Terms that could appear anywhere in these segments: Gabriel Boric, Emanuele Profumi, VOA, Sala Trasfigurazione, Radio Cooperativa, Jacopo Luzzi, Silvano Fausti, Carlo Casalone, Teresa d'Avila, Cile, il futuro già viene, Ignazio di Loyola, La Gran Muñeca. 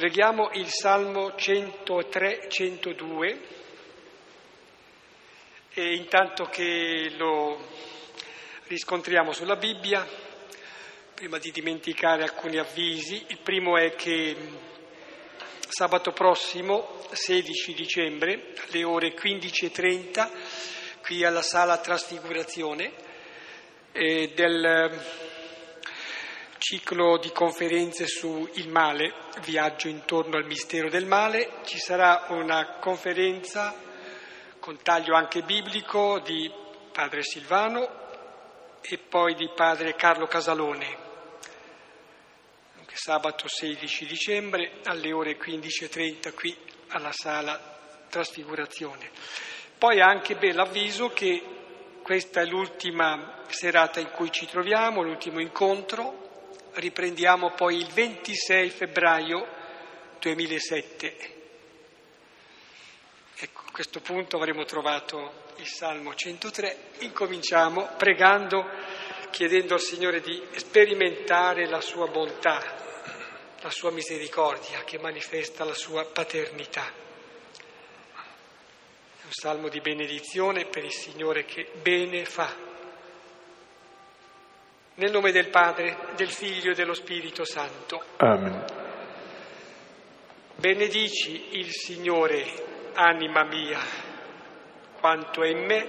Preghiamo il Salmo 103-102 e intanto che lo riscontriamo sulla Bibbia, prima di dimenticare alcuni avvisi, il primo è che sabato prossimo, 16 dicembre, alle ore 15.30, qui alla Sala Trasfigurazione del ciclo di conferenze su il male, viaggio intorno al mistero del male, ci sarà una conferenza con taglio anche biblico di padre Silvano e poi di padre Carlo Casalone, sabato 16 dicembre alle ore 15.30 qui alla Sala Trasfigurazione. Poi anche l'avviso che questa è l'ultima serata in cui ci troviamo, l'ultimo incontro. Riprendiamo poi il 26 febbraio 2007. Ecco, a questo punto avremo trovato il Salmo 103. Incominciamo pregando, chiedendo al Signore di sperimentare la sua bontà, la sua misericordia che manifesta la sua paternità. È un salmo di benedizione per il Signore che bene fa. Nel nome del Padre, del Figlio e dello Spirito Santo. Amen. Benedici il Signore, anima mia, quanto è in me,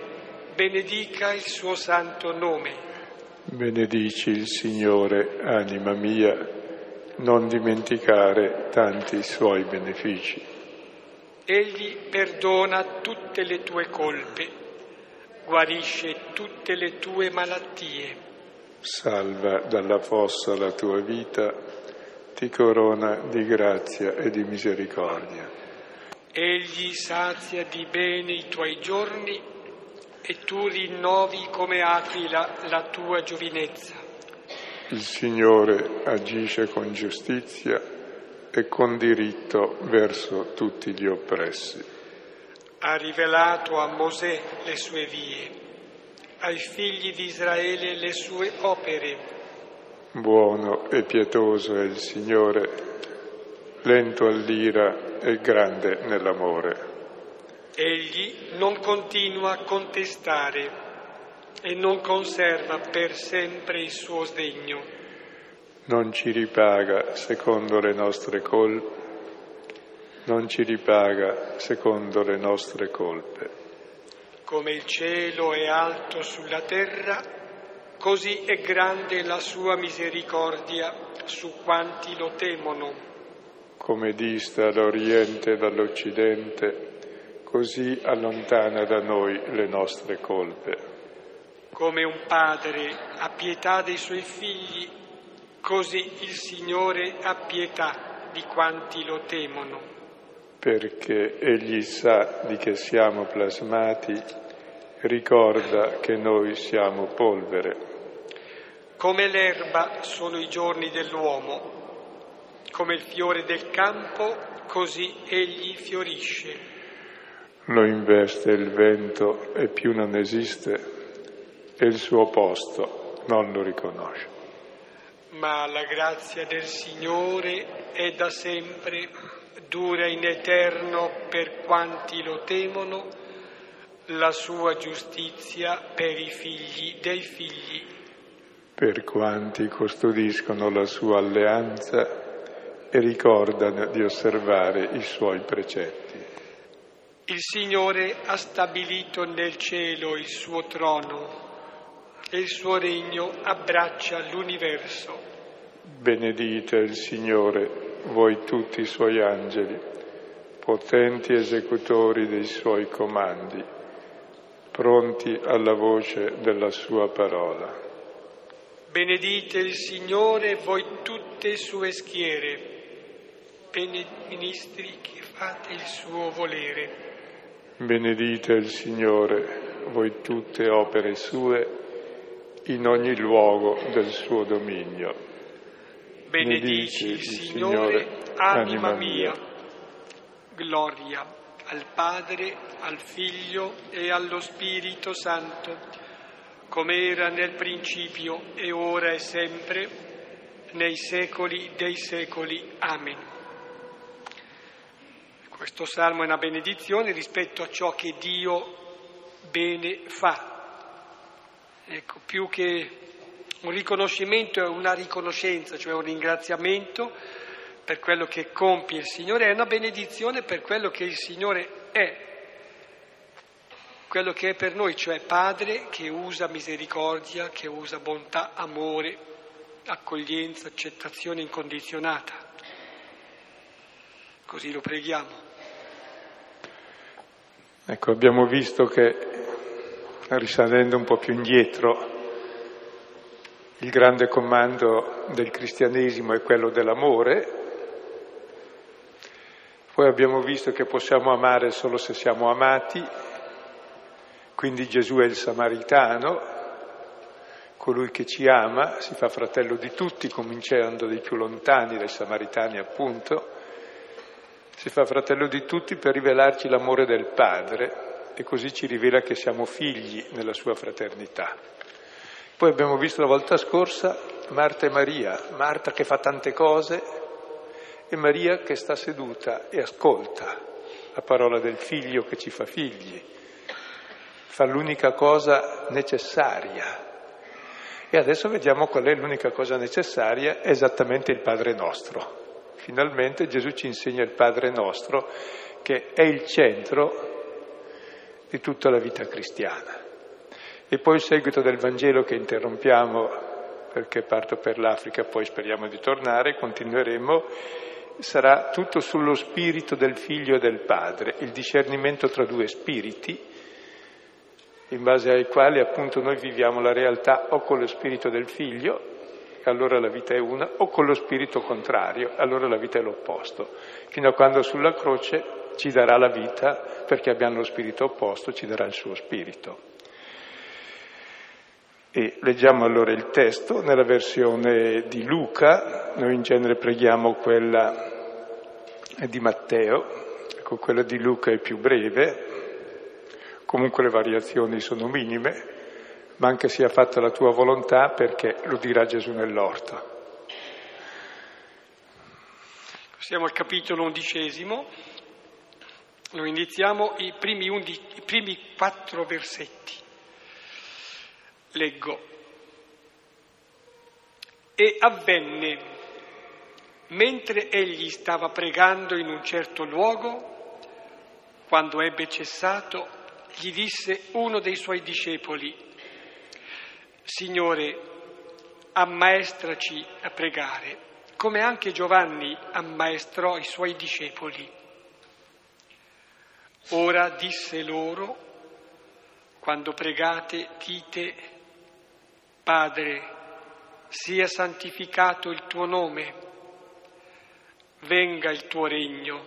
benedica il suo santo nome. Benedici il Signore, anima mia, non dimenticare tanti suoi benefici. Egli perdona tutte le tue colpe, guarisce tutte le tue malattie. Salva dalla fossa la tua vita, ti corona di grazia e di misericordia. Egli sazia di bene i tuoi giorni e tu rinnovi come aquila la tua giovinezza. Il Signore agisce con giustizia e con diritto verso tutti gli oppressi. Ha rivelato a Mosè le sue vie, ai figli di Israele le sue opere. Buono e pietoso è il Signore, lento all'ira e grande nell'amore. Egli non continua a contestare e non conserva per sempre il suo sdegno. Non ci ripaga secondo le nostre colpe, Come il cielo è alto sulla terra, così è grande la sua misericordia su quanti lo temono. Come dista l'Oriente dall'Occidente, così allontana da noi le nostre colpe. Come un padre ha pietà dei suoi figli, così il Signore ha pietà di quanti lo temono. Perché Egli sa di che siamo plasmati, ricorda che noi siamo polvere. Come l'erba sono i giorni dell'uomo, come il fiore del campo, così egli fiorisce. Lo investe il vento e più non esiste, e il suo posto non lo riconosce. Ma la grazia del Signore è da sempre, dura in eterno per quanti lo temono, la sua giustizia per i figli dei figli. Per quanti custodiscono la sua alleanza e ricordano di osservare i suoi precetti. Il Signore ha stabilito nel cielo il suo trono e il suo regno abbraccia l'universo. Benedite il Signore, voi tutti i suoi angeli, potenti esecutori dei suoi comandi, pronti alla voce della sua parola. Benedite il Signore voi tutte sue schiere, ministri che fate il suo volere. Benedite il Signore voi tutte opere sue, in ogni luogo del suo dominio. Benedici il Signore, anima mia. Gloria al Padre, al Figlio e allo Spirito Santo, come era nel principio e ora e sempre, nei secoli dei secoli. Amen. Questo salmo è una benedizione rispetto a ciò che Dio bene fa. Ecco, più che un riconoscimento è una riconoscenza, cioè un ringraziamento per quello che compie il Signore, è una benedizione per quello che il Signore è, quello che è per noi, cioè Padre che usa misericordia, che usa bontà, amore, accoglienza, accettazione incondizionata. Così lo preghiamo. Ecco, abbiamo visto che, risalendo un po' più indietro, il grande comando del cristianesimo è quello dell'amore. Poi abbiamo visto che possiamo amare solo se siamo amati. Quindi Gesù è il samaritano, colui che ci ama, si fa fratello di tutti, cominciando dai più lontani, dai samaritani appunto, si fa fratello di tutti per rivelarci l'amore del Padre e così ci rivela che siamo figli nella sua fraternità. Poi abbiamo visto la volta scorsa Marta e Maria, Marta che fa tante cose e Maria che sta seduta e ascolta la parola del Figlio che ci fa figli. Fa l'unica cosa necessaria. E adesso vediamo qual è l'unica cosa necessaria, esattamente il Padre nostro. Finalmente Gesù ci insegna il Padre nostro, che è il centro di tutta la vita cristiana. E poi il seguito del Vangelo che interrompiamo, perché parto per l'Africa, poi speriamo di tornare, continueremo, sarà tutto sullo spirito del Figlio e del Padre, il discernimento tra due spiriti, in base ai quali appunto noi viviamo la realtà o con lo spirito del Figlio, allora la vita è una, o con lo spirito contrario, allora la vita è l'opposto, fino a quando sulla croce ci darà la vita, perché abbiamo lo spirito opposto, ci darà il suo spirito. E leggiamo allora il testo nella versione di Luca, noi in genere preghiamo quella di Matteo, ecco, quella di Luca è più breve. Comunque le variazioni sono minime, ma anche sia fatta la tua volontà, perché lo dirà Gesù nell'orto. Siamo al capitolo 11, lo iniziamo, i primi 4 versetti. Leggo. E avvenne, mentre egli stava pregando in un certo luogo, quando ebbe cessato, gli disse uno dei suoi discepoli: Signore, ammaestraci a pregare, come anche Giovanni ammaestrò i suoi discepoli. Ora disse loro: quando pregate, dite: Padre, sia santificato il tuo nome, venga il tuo regno.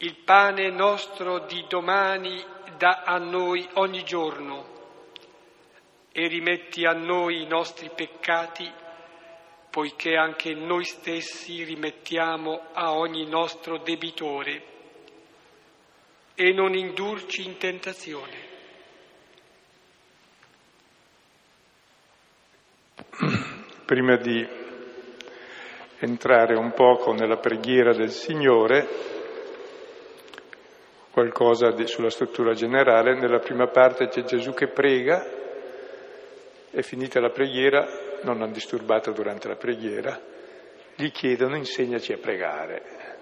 Il pane nostro di domani dà a noi ogni giorno e rimetti a noi i nostri peccati, poiché anche noi stessi rimettiamo a ogni nostro debitore, e non indurci in tentazione. Prima di entrare un poco nella preghiera del Signore, qualcosa sulla struttura generale. Nella prima parte c'è Gesù che prega e, finita la preghiera, non l'hanno disturbato durante la preghiera, gli chiedono: insegnaci a pregare.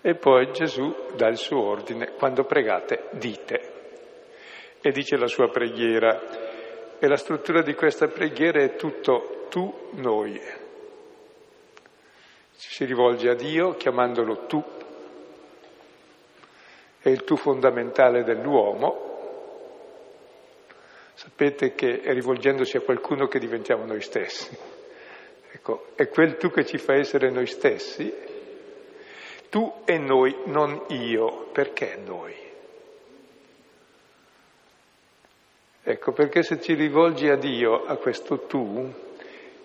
E poi Gesù dà il suo ordine: quando pregate, dite. E dice la sua preghiera. E la struttura di questa preghiera è tutto tu, noi. Ci si rivolge a Dio chiamandolo tu. È il tu fondamentale dell'uomo. Sapete che è rivolgendosi a qualcuno che diventiamo noi stessi. Ecco, è quel tu che ci fa essere noi stessi. Tu e noi, non io. Perché noi? Ecco, perché se ci rivolgi a Dio, a questo tu,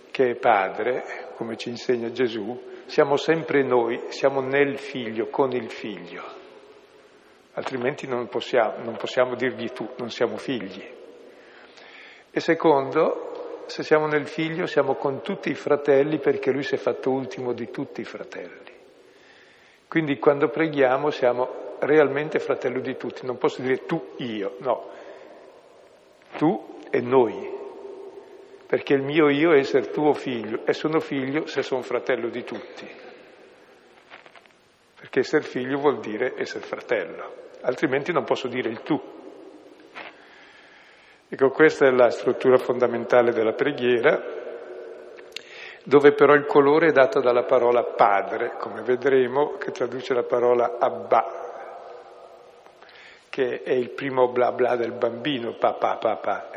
che è Padre, come ci insegna Gesù, siamo sempre noi, siamo nel Figlio, con il Figlio. Altrimenti non possiamo dirgli tu, non siamo figli. E secondo, se siamo nel Figlio siamo con tutti i fratelli, perché Lui si è fatto ultimo di tutti i fratelli. Quindi quando preghiamo siamo realmente fratello di tutti, non posso dire tu, io, no, tu e noi, perché il mio io è essere tuo figlio, e sono figlio se sono fratello di tutti, perché essere figlio vuol dire essere fratello, altrimenti non posso dire il tu. Ecco, questa è la struttura fondamentale della preghiera, dove però il colore è dato dalla parola padre, come vedremo, che traduce la parola abba, che è il primo bla bla del bambino, papà, papà,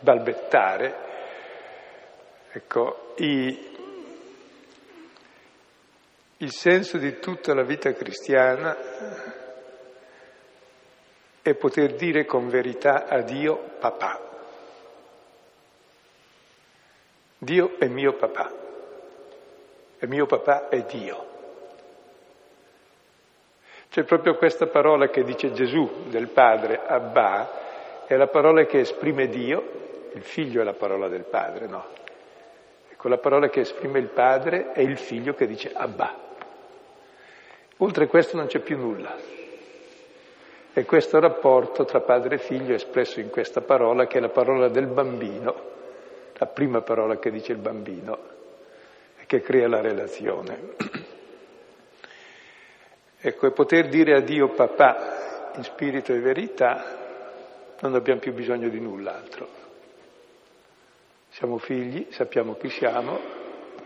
balbettare. Ecco, il senso di tutta la vita cristiana è poter dire con verità a Dio papà. Dio è mio papà, e mio papà è Dio. C'è proprio questa parola che dice Gesù del Padre, Abba, è la parola che esprime Dio, il Figlio è la parola del Padre, no? Ecco, la parola che esprime il Padre è il Figlio che dice Abba. Oltre questo non c'è più nulla. E questo rapporto tra padre e figlio è espresso in questa parola, che è la parola del bambino, la prima parola che dice il bambino, che crea la relazione. Ecco, e poter dire a Dio papà in spirito e verità, non abbiamo più bisogno di null'altro. Siamo figli, sappiamo chi siamo,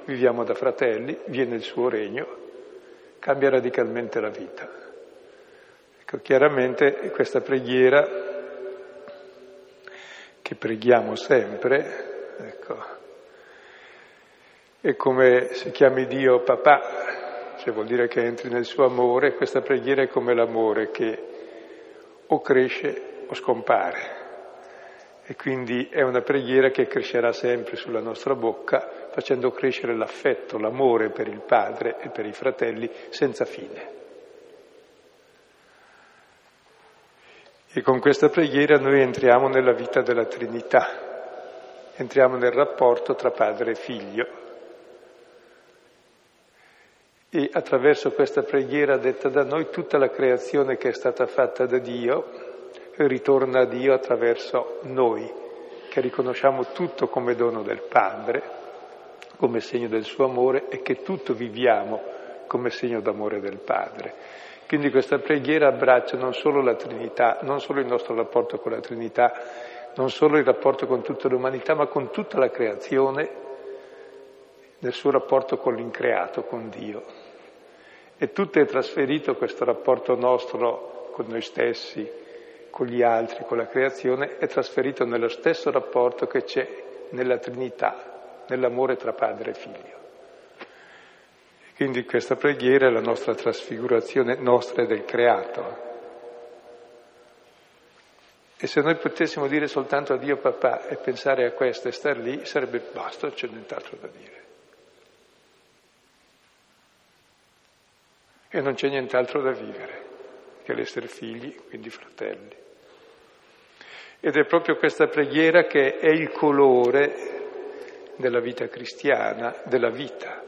viviamo da fratelli, viene il suo regno, cambia radicalmente la vita. Ecco, chiaramente questa preghiera, che preghiamo sempre, ecco, e come se chiami Dio papà, cioè vuol dire che entri nel suo amore, questa preghiera è come l'amore che o cresce o scompare, e quindi è una preghiera che crescerà sempre sulla nostra bocca, facendo crescere l'affetto, l'amore per il padre e per i fratelli senza fine. E con questa preghiera noi entriamo nella vita della Trinità. Entriamo nel rapporto tra padre e figlio, e attraverso questa preghiera detta da noi tutta la creazione che è stata fatta da Dio ritorna a Dio attraverso noi, che riconosciamo tutto come dono del Padre, come segno del suo amore, e che tutto viviamo come segno d'amore del Padre. Quindi questa preghiera abbraccia non solo la Trinità, non solo il nostro rapporto con la Trinità, non solo il rapporto con tutta l'umanità, ma con tutta la creazione, nel suo rapporto con l'increato, con Dio. E tutto è trasferito, questo rapporto nostro con noi stessi, con gli altri, con la creazione, è trasferito nello stesso rapporto che c'è nella Trinità, nell'amore tra padre e figlio. Quindi questa preghiera è la nostra trasfigurazione, nostra e del creato. E se noi potessimo dire soltanto a Dio papà e pensare a questo e star lì, sarebbe basta, c'è nient'altro da dire. E non c'è nient'altro da vivere che l'essere figli, quindi fratelli. Ed è proprio questa preghiera che è il colore della vita cristiana, della vita.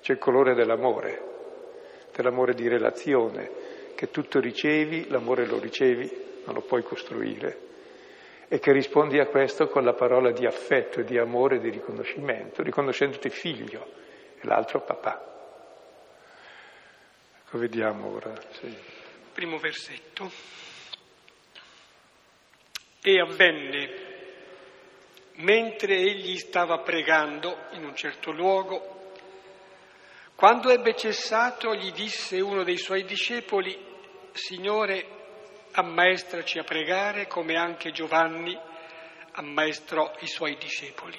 C'è il colore dell'amore di relazione, che tutto ricevi, l'amore lo ricevi, non lo puoi costruire, e che rispondi a questo con la parola di affetto, di amore, di riconoscimento, riconoscendoti figlio e l'altro papà. Ecco, vediamo ora. Sì. Primo versetto. E avvenne, mentre egli stava pregando in un certo luogo, quando ebbe cessato gli disse uno dei suoi discepoli, Signore, ammaestraci a pregare come anche Giovanni ammaestrò i suoi discepoli.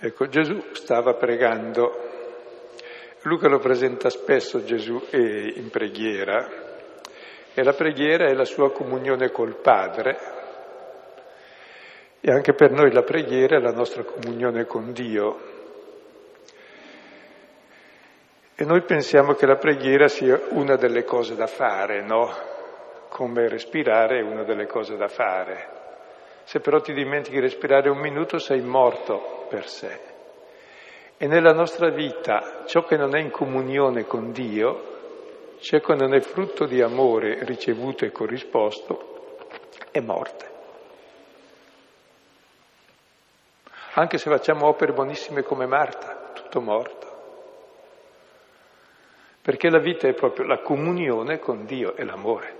Ecco, Gesù stava pregando. Luca lo presenta spesso Gesù in preghiera, e la preghiera è la sua comunione col Padre, e anche per noi la preghiera è la nostra comunione con Dio. E noi pensiamo che la preghiera sia una delle cose da fare, no? Come respirare è una delle cose da fare. Se però ti dimentichi di respirare un minuto, sei morto per sé. E nella nostra vita ciò che non è in comunione con Dio, ciò che non è frutto di amore ricevuto e corrisposto, è morte. Anche se facciamo opere buonissime come Marta, tutto morto. Perché la vita è proprio la comunione con Dio e l'amore.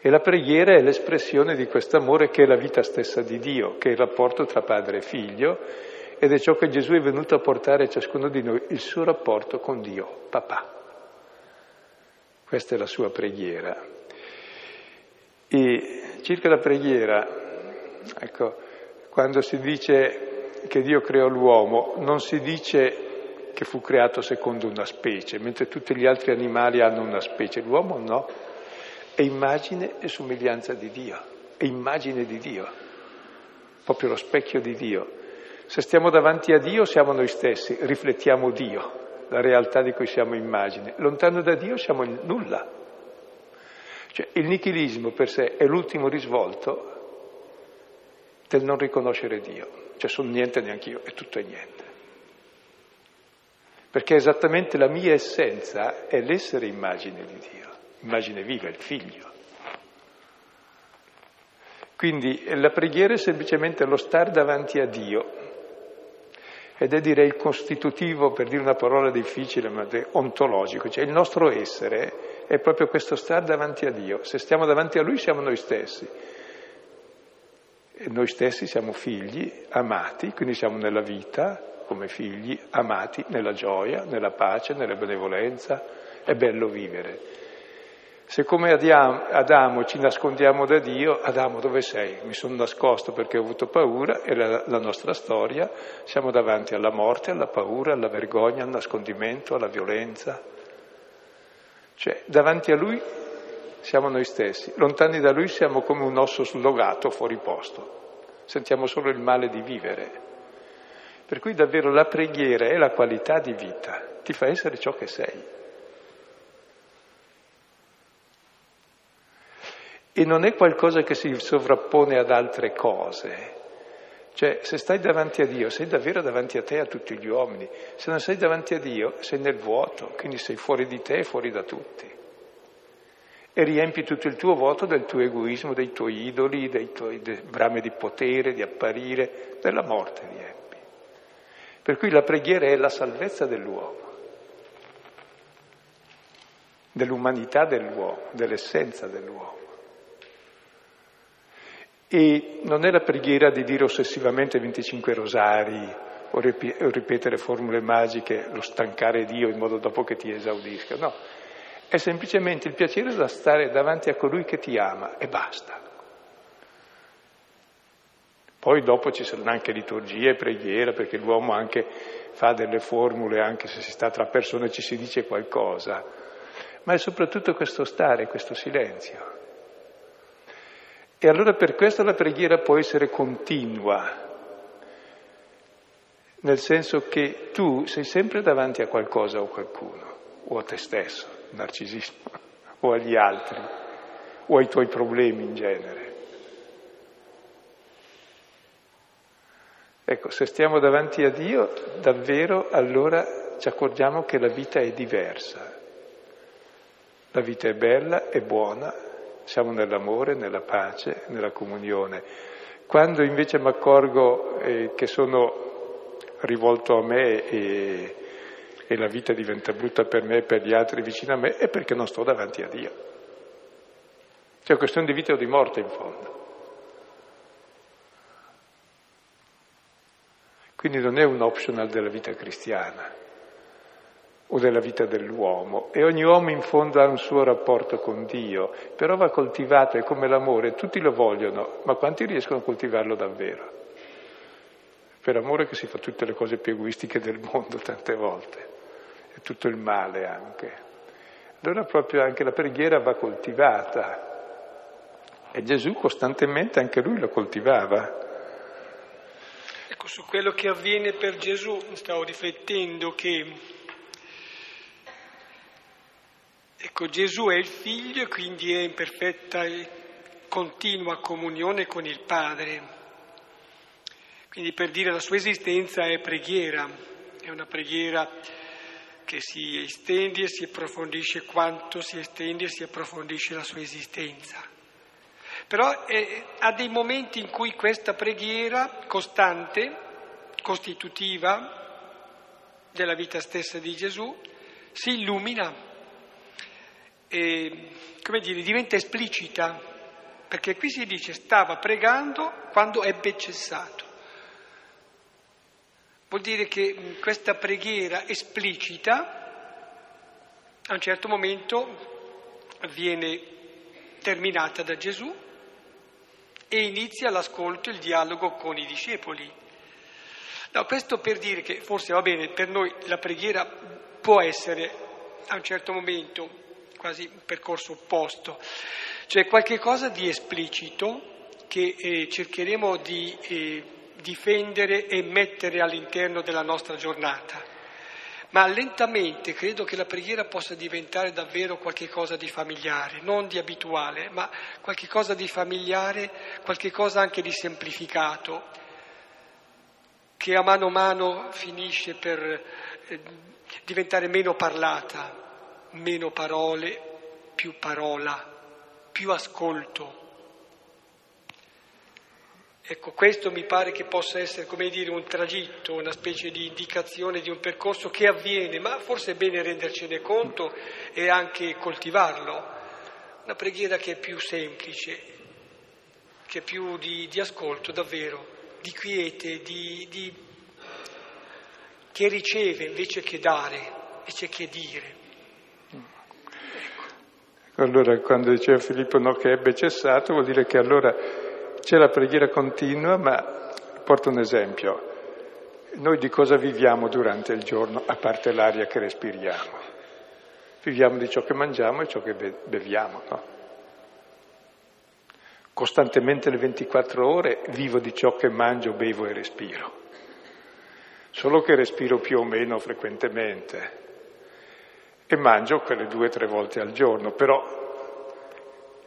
E la preghiera è l'espressione di quest'amore che è la vita stessa di Dio, che è il rapporto tra padre e figlio, ed è ciò che Gesù è venuto a portare a ciascuno di noi, il suo rapporto con Dio, papà. Questa è la sua preghiera. E circa la preghiera, ecco, quando si dice che Dio creò l'uomo, non si dice che fu creato secondo una specie, mentre tutti gli altri animali hanno una specie, l'uomo no, è immagine e somiglianza di Dio, è immagine di Dio, proprio lo specchio di Dio. Se stiamo davanti a Dio siamo noi stessi, riflettiamo Dio, la realtà di cui siamo immagine. Lontano da Dio siamo nulla. Cioè il nichilismo per sé è l'ultimo risvolto del non riconoscere Dio. Cioè sono niente neanch'io, è tutto e niente. Perché esattamente la mia essenza è l'essere immagine di Dio, immagine viva, il Figlio. Quindi la preghiera è semplicemente lo star davanti a Dio. Ed è direi il costitutivo, per dire una parola difficile, ma ontologico, cioè il nostro essere è proprio questo star davanti a Dio. Se stiamo davanti a Lui siamo noi stessi, e noi stessi siamo figli amati, quindi siamo nella vita come figli amati, nella gioia, nella pace, nella benevolenza, è bello vivere. Se come Adamo ci nascondiamo da Dio, Adamo dove sei? Mi sono nascosto perché ho avuto paura, è la nostra storia, siamo davanti alla morte, alla paura, alla vergogna, al nascondimento, alla violenza. Cioè davanti a Lui siamo noi stessi, lontani da Lui siamo come un osso slogato fuori posto, sentiamo solo il male di vivere. Per cui davvero la preghiera è la qualità di vita, ti fa essere ciò che sei. E non è qualcosa che si sovrappone ad altre cose. Cioè, se stai davanti a Dio, sei davvero davanti a te e a tutti gli uomini. Se non sei davanti a Dio, sei nel vuoto, quindi sei fuori di te e fuori da tutti. E riempi tutto il tuo vuoto del tuo egoismo, dei tuoi idoli, dei tuoi brame di potere, di apparire, della morte riempi. Per cui la preghiera è la salvezza dell'uomo, dell'umanità dell'uomo, dell'essenza dell'uomo. E non è la preghiera di dire ossessivamente 25 rosari o ripetere formule magiche, lo stancare Dio in modo dopo che ti esaudisca, no. È semplicemente il piacere da stare davanti a colui che ti ama e basta. Poi dopo ci saranno anche liturgie e preghiera, perché l'uomo anche fa delle formule, anche se si sta tra persone ci si dice qualcosa, ma è soprattutto questo stare, questo silenzio. E allora per questo la preghiera può essere continua, nel senso che tu sei sempre davanti a qualcosa o qualcuno, o a te stesso, narcisismo, o agli altri, o ai tuoi problemi in genere. Ecco, se stiamo davanti a Dio, davvero allora ci accorgiamo che la vita è diversa. La vita è bella, è buona, siamo nell'amore, nella pace, nella comunione. Quando invece mi accorgo che sono rivolto a me e la vita diventa brutta per me e per gli altri vicino a me, è perché non sto davanti a Dio. Cioè è questione di vita o di morte in fondo. Quindi non è un optional della vita cristiana o della vita dell'uomo, e ogni uomo in fondo ha un suo rapporto con Dio, però va coltivato, è come l'amore, tutti lo vogliono, ma quanti riescono a coltivarlo davvero? Per amore che si fa tutte le cose più egoistiche del mondo tante volte, e tutto il male anche. Allora proprio anche la preghiera va coltivata, e Gesù costantemente anche lui lo coltivava. Ecco, su quello che avviene per Gesù stavo riflettendo che ecco, Gesù è il Figlio e quindi è in perfetta e continua comunione con il Padre. Quindi per dire la sua esistenza è preghiera, È una preghiera che si estende e si approfondisce quanto si estende e si approfondisce la sua esistenza. Però ha dei momenti in cui questa preghiera costante, costitutiva della vita stessa di Gesù, si illumina e, come dire, diventa esplicita, perché qui si dice stava pregando quando ebbe cessato. Vuol dire che questa preghiera esplicita a un certo momento viene terminata da Gesù e inizia l'ascolto e il dialogo con i discepoli. No, questo per dire che forse va bene, per noi la preghiera può essere a un certo momento quasi un percorso opposto, cioè qualche cosa di esplicito che cercheremo di difendere e mettere all'interno della nostra giornata, ma lentamente credo che la preghiera possa diventare davvero qualche cosa di familiare, non di abituale, ma qualche cosa di familiare, qualche cosa anche di semplificato, che a mano finisce per diventare meno parlata, meno parole, più parola, più ascolto. Ecco, questo mi pare che possa essere, come dire, un tragitto, una specie di indicazione di un percorso che avviene, ma forse è bene rendercene conto e anche coltivarlo. Una preghiera che è più semplice, che è più di ascolto davvero, di quiete, che riceve invece che dare, invece che dire. Ecco. Allora, quando diceva Filippo no, che ebbe cessato, vuol dire che allora c'è la preghiera continua, ma porto un esempio. Noi di cosa viviamo durante il giorno, a parte l'aria che respiriamo? Viviamo di ciò che mangiamo e ciò che beviamo, no? Costantemente le 24 ore vivo di ciò che mangio, bevo e respiro. Solo che respiro più o meno frequentemente e mangio quelle 2 o 3 volte al giorno, però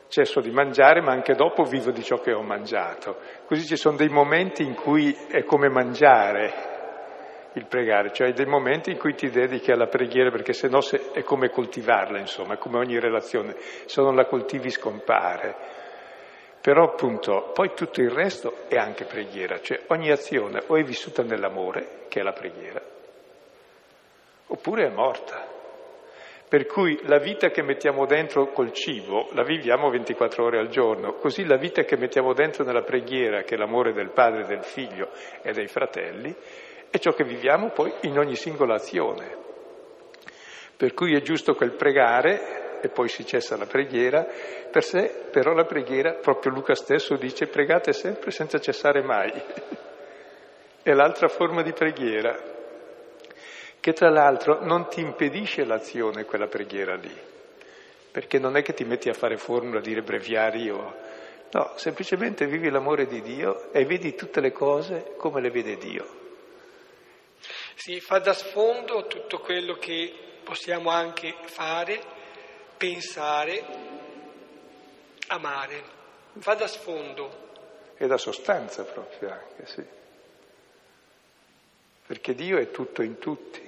cesso di mangiare, ma anche dopo vivo di ciò che ho mangiato. Così ci sono dei momenti in cui è come mangiare il pregare, cioè dei momenti in cui ti dedichi alla preghiera, perché sennò è come coltivarla, insomma, è come ogni relazione, se non la coltivi scompare. Però appunto, poi tutto il resto è anche preghiera, cioè ogni azione o è vissuta nell'amore, che è la preghiera, oppure è morta. Per cui la vita che mettiamo dentro col cibo la viviamo 24 ore al giorno, così la vita che mettiamo dentro nella preghiera, che è l'amore del padre, del figlio e dei fratelli, è ciò che viviamo poi in ogni singola azione. Per cui è giusto quel pregare, e poi si cessa la preghiera, per sé però la preghiera, proprio Luca stesso dice, pregate sempre senza cessare mai. È l'altra forma di preghiera, che tra l'altro non ti impedisce l'azione quella preghiera lì, perché non è che ti metti a fare formula, a dire breviari o... No, semplicemente vivi l'amore di Dio e vedi tutte le cose come le vede Dio. Si fa da sfondo tutto quello che possiamo anche fare, pensare, amare. Fa da sfondo. E da sostanza proprio anche, sì. Perché Dio è tutto in tutti.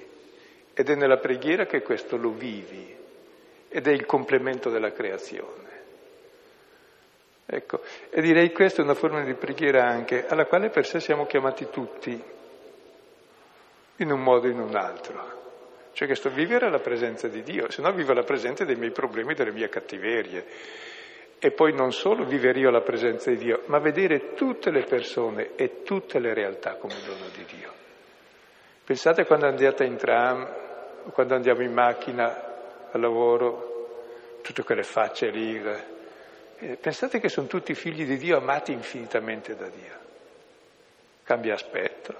Ed è nella preghiera che questo lo vivi, ed è il complemento della creazione. Ecco, e direi questa è una forma di preghiera anche, alla quale per sé siamo chiamati tutti, in un modo o in un altro. Cioè che sto vivere la presenza di Dio, se no vivo la presenza dei miei problemi, delle mie cattiverie. E poi non solo vivere io la presenza di Dio, ma vedere tutte le persone e tutte le realtà come dono di Dio. Pensate quando andate in tram, o quando andiamo in macchina al lavoro, tutte quelle facce lì. Pensate che sono tutti figli di Dio, amati infinitamente da Dio. Cambia aspetto.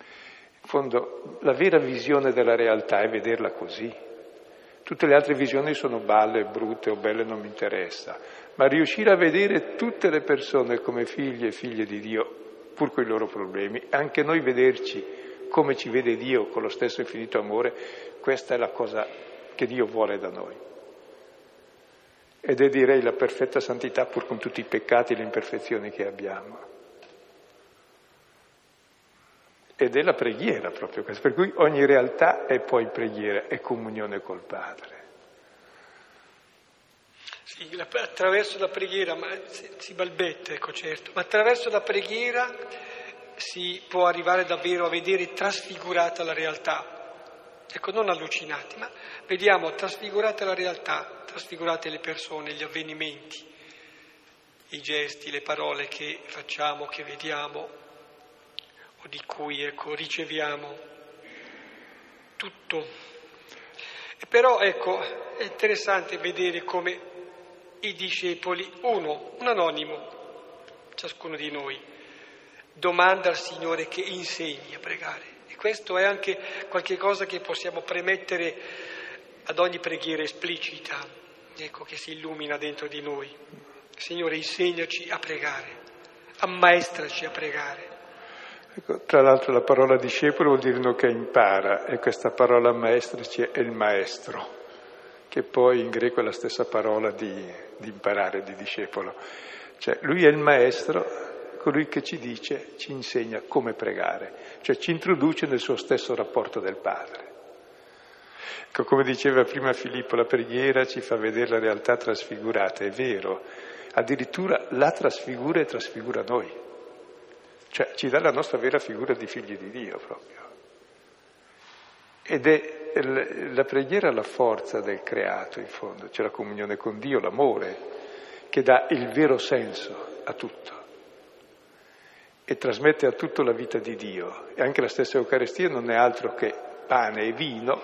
In fondo, la vera visione della realtà è vederla così. Tutte le altre visioni sono balle, brutte o belle, non mi interessa. Ma riuscire a vedere tutte le persone come figli e figlie di Dio, pur con i loro problemi, anche noi vederci come ci vede Dio con lo stesso infinito amore, questa è la cosa che Dio vuole da noi. Ed è direi la perfetta santità pur con tutti i peccati e le imperfezioni che abbiamo. ed è la preghiera proprio questa, per cui ogni realtà è poi preghiera, è comunione col Padre. Sì, attraverso la preghiera, ma si balbetta, ecco, certo, ma attraverso la preghiera si può arrivare davvero a vedere trasfigurata la realtà. Ecco, non allucinati, ma vediamo trasfigurate la realtà, trasfigurate le persone, gli avvenimenti, i gesti, le parole che facciamo, che vediamo o di cui, ecco, riceviamo tutto. E però, ecco, è interessante vedere come i discepoli, un anonimo, ciascuno di noi, domanda al Signore che insegni a pregare. Questo è anche qualche cosa che possiamo premettere ad ogni preghiera esplicita, ecco, che si illumina dentro di noi. Signore, insegnaci a pregare, ammaestraci a pregare. Ecco, tra l'altro la parola discepolo vuol dire uno che impara, e questa parola ammaestraci è il maestro, che poi in greco è la stessa parola di imparare, di discepolo. Cioè, lui è il maestro, colui che ci dice, ci insegna come pregare, cioè ci introduce nel suo stesso rapporto del Padre. Ecco, come diceva prima Filippo, la preghiera ci fa vedere la realtà trasfigurata, è vero, addirittura la trasfigura e trasfigura noi, cioè ci dà la nostra vera figura di figli di Dio proprio. Ed è la preghiera la forza del creato, in fondo, c'è la comunione con Dio, l'amore, che dà il vero senso a tutto. E trasmette a tutto la vita di Dio. E anche la stessa Eucaristia non è altro che pane e vino,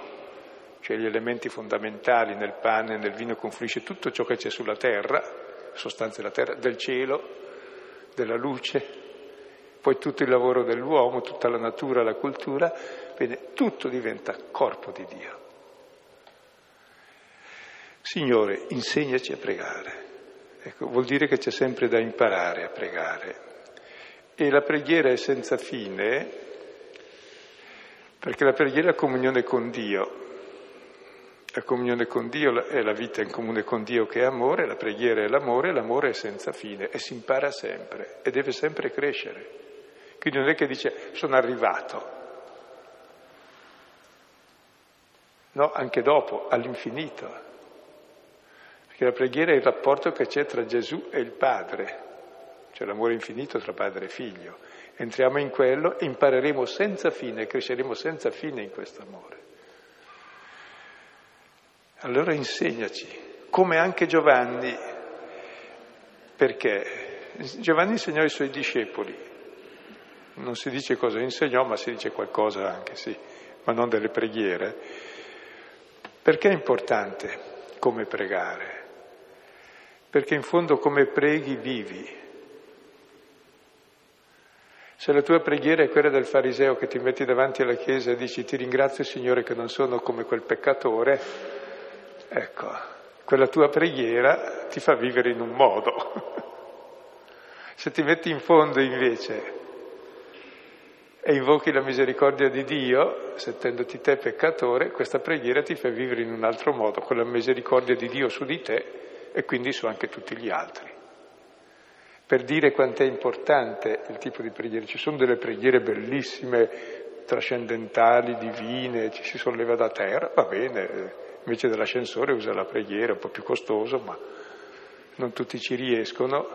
cioè gli elementi fondamentali nel pane e nel vino confluisce tutto ciò che c'è sulla terra, sostanze della terra, del cielo, della luce, poi tutto il lavoro dell'uomo, tutta la natura, la cultura, bene, tutto diventa corpo di Dio. Signore, insegnaci a pregare. Ecco, vuol dire che c'è sempre da imparare a pregare. E la preghiera è senza fine, perché la preghiera è la comunione con Dio. La comunione con Dio è la vita in comune con Dio che è amore, la preghiera è l'amore, l'amore è senza fine e si impara sempre e deve sempre crescere. Quindi non è che dice sono arrivato. No, anche dopo, all'infinito. Perché la preghiera è il rapporto che c'è tra Gesù e il Padre. Cioè l'amore infinito tra padre e figlio. Entriamo in quello e impareremo senza fine, cresceremo senza fine in questo amore. Allora insegnaci, come anche Giovanni, perché Giovanni insegnò ai suoi discepoli, non si dice cosa insegnò, ma si dice qualcosa anche, sì, ma non delle preghiere. Perché è importante come pregare? Perché in fondo come preghi vivi. Se la tua preghiera è quella del fariseo che ti metti davanti alla Chiesa e dici ti ringrazio Signore che non sono come quel peccatore, ecco, quella tua preghiera ti fa vivere in un modo. Se ti metti in fondo invece e invochi la misericordia di Dio, sentendoti te peccatore, questa preghiera ti fa vivere in un altro modo, con la misericordia di Dio su di te e quindi su anche tutti gli altri. Per dire quanto è importante il tipo di preghiera. Ci sono delle preghiere bellissime, trascendentali, divine, ci si solleva da terra, va bene, invece dell'ascensore usa la preghiera, un po' più costoso, ma non tutti ci riescono.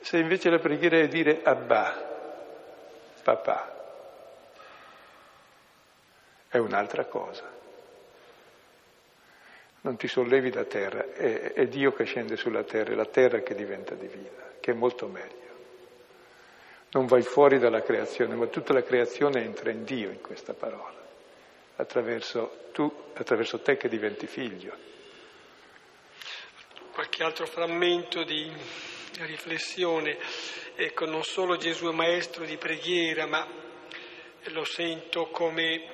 Se invece la preghiera è dire Abba, papà, è un'altra cosa. Non ti sollevi da terra, è Dio che scende sulla terra, è la terra che diventa divina, che è molto meglio. Non vai fuori dalla creazione, ma tutta la creazione entra in Dio in questa parola, attraverso te che diventi figlio. Qualche altro frammento di riflessione, ecco, non solo Gesù è maestro di preghiera, ma lo sento come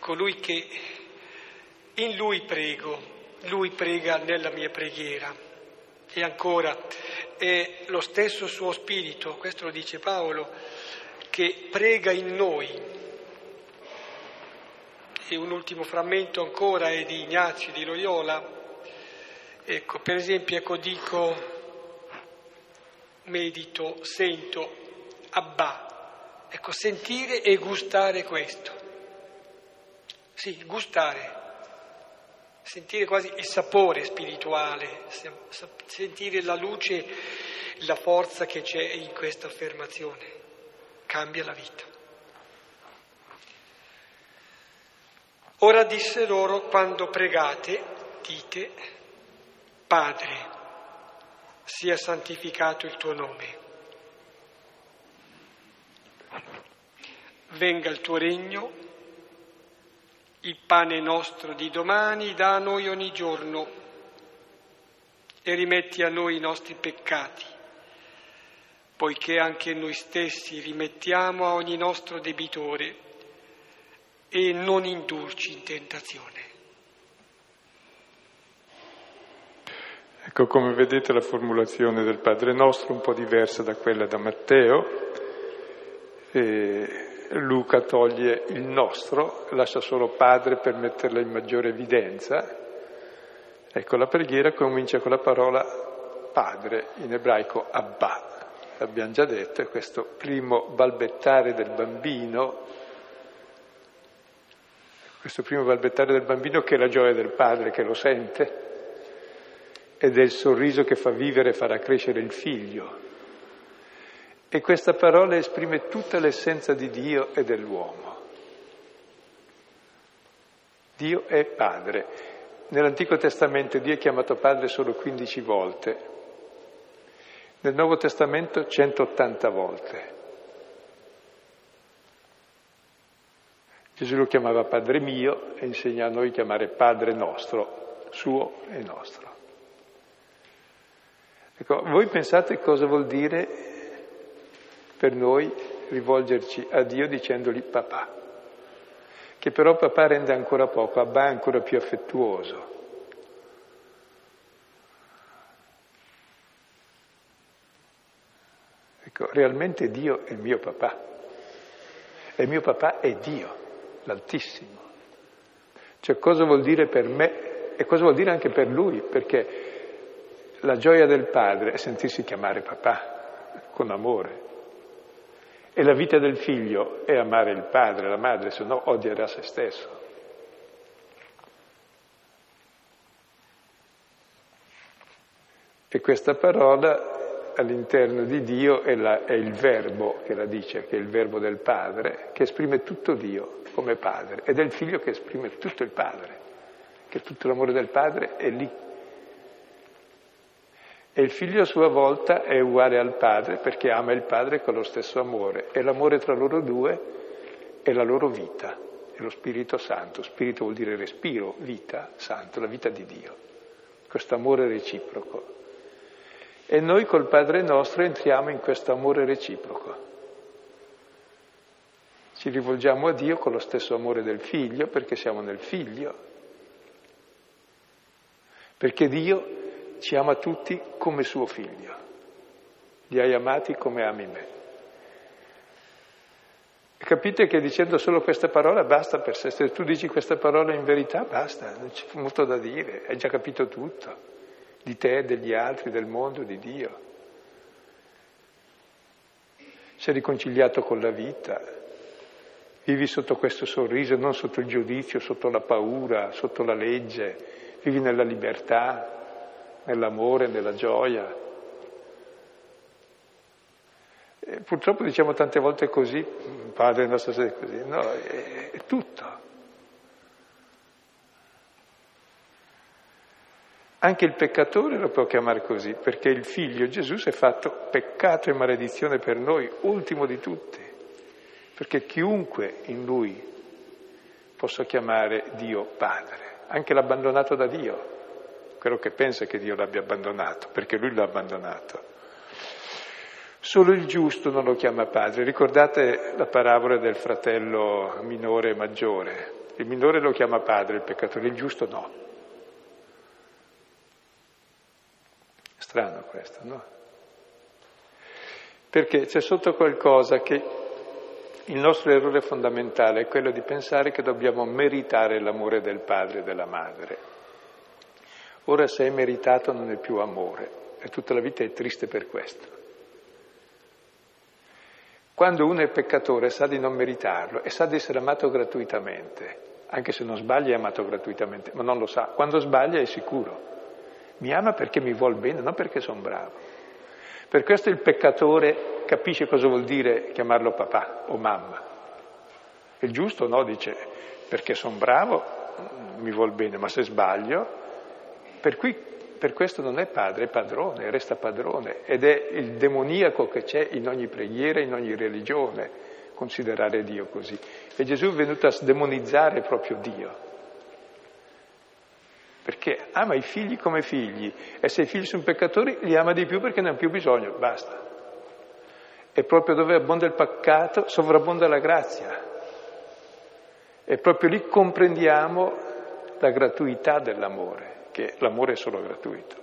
colui che in Lui prego, Lui prega nella mia preghiera. E ancora, è lo stesso suo spirito, questo lo dice Paolo, che prega in noi. E un ultimo frammento ancora è di Ignazio di Loyola. Ecco, per esempio, ecco, dico, medito, sento, Abba, Ecco, sentire e gustare questo. Sì, gustare. Sentire quasi il sapore spirituale, sentire la luce, la forza che c'è in questa affermazione. Cambia la vita. Ora disse loro: quando pregate, dite: Padre, sia santificato il tuo nome, venga il tuo regno, il pane nostro di domani dà a noi ogni giorno e rimetti a noi i nostri peccati, poiché anche noi stessi rimettiamo a ogni nostro debitore, e non indurci in tentazione. Ecco, come vedete, la formulazione del Padre Nostro è un po' diversa da quella da Matteo, e Luca toglie il nostro, lascia solo Padre per metterla in maggiore evidenza. Ecco, la preghiera comincia con la parola Padre, in ebraico Abba. L'abbiamo già detto, è questo primo balbettare del bambino, che è la gioia del padre che lo sente, ed è il sorriso che fa vivere e farà crescere il figlio. E questa parola esprime tutta l'essenza di Dio e dell'uomo. Dio è Padre. Nell'Antico Testamento Dio è chiamato Padre solo 15 volte, nel Nuovo Testamento 180 volte. Gesù lo chiamava Padre mio e insegna a noi a chiamare Padre nostro, suo e nostro. Ecco, voi pensate cosa vuol dire per noi rivolgerci a Dio dicendogli papà, che però papà rende ancora poco, Abba è ancora più affettuoso. Ecco, realmente Dio è il mio papà, e il mio papà è Dio, l'Altissimo. Cioè, cosa vuol dire per me e cosa vuol dire anche per lui, perché la gioia del padre è sentirsi chiamare papà con amore. E la vita del figlio è amare il padre, la madre, se no odierà se stesso. E questa parola all'interno di Dio è il verbo che la dice, che è il verbo del padre, che esprime tutto Dio come padre, ed è il figlio che esprime tutto il padre, che tutto l'amore del padre è lì. E il figlio a sua volta è uguale al padre perché ama il padre con lo stesso amore, e l'amore tra loro due è la loro vita, è lo Spirito Santo. Spirito vuol dire respiro, vita, santo, la vita di Dio, questo amore reciproco. E noi col Padre nostro entriamo in questo amore reciproco. Ci rivolgiamo a Dio con lo stesso amore del figlio perché siamo nel figlio, perché Dio ci ama tutti come suo figlio, li hai amati come ami me. Capite che dicendo solo questa parola basta per sé, se tu dici questa parola in verità basta, non c'è molto da dire, hai già capito tutto, di te, degli altri, del mondo, di Dio. Sei riconciliato con la vita, vivi sotto questo sorriso, non sotto il giudizio, sotto la paura, sotto la legge, vivi nella libertà, nell'amore, nella gioia. E purtroppo diciamo tante volte così, Padre nostro sei così, no, è tutto. Anche il peccatore lo può chiamare così, perché il figlio Gesù si è fatto peccato e maledizione per noi, ultimo di tutti, perché chiunque in lui possa chiamare Dio Padre, anche l'abbandonato da Dio. Quello che pensa che Dio l'abbia abbandonato, perché lui l'ha abbandonato. Solo il giusto non lo chiama padre. Ricordate la parabola del fratello minore e maggiore. Il minore lo chiama padre, il peccatore, il giusto no. Strano questo, no? Perché c'è sotto qualcosa che... Il nostro errore fondamentale è quello di pensare che dobbiamo meritare l'amore del padre e della madre. Ora se è meritato non è più amore, e tutta la vita è triste per questo. Quando uno è peccatore sa di non meritarlo e sa di essere amato gratuitamente, anche se non sbaglia è amato gratuitamente, ma non lo sa. Quando sbaglia è sicuro. Mi ama perché mi vuol bene, non perché sono bravo. Per questo il peccatore capisce cosa vuol dire chiamarlo papà o mamma. Il giusto no, dice, perché sono bravo mi vuol bene, ma se sbaglio, per questo non è padre, è padrone, resta padrone, ed è il demoniaco che c'è in ogni preghiera, in ogni religione, considerare Dio così. E Gesù è venuto a sdemonizzare proprio Dio, perché ama i figli come figli, e se i figli sono peccatori li ama di più perché ne hanno più bisogno, basta. È proprio dove abbonda il peccato, sovrabbonda la grazia, e proprio lì comprendiamo la gratuità dell'amore, che l'amore è solo gratuito.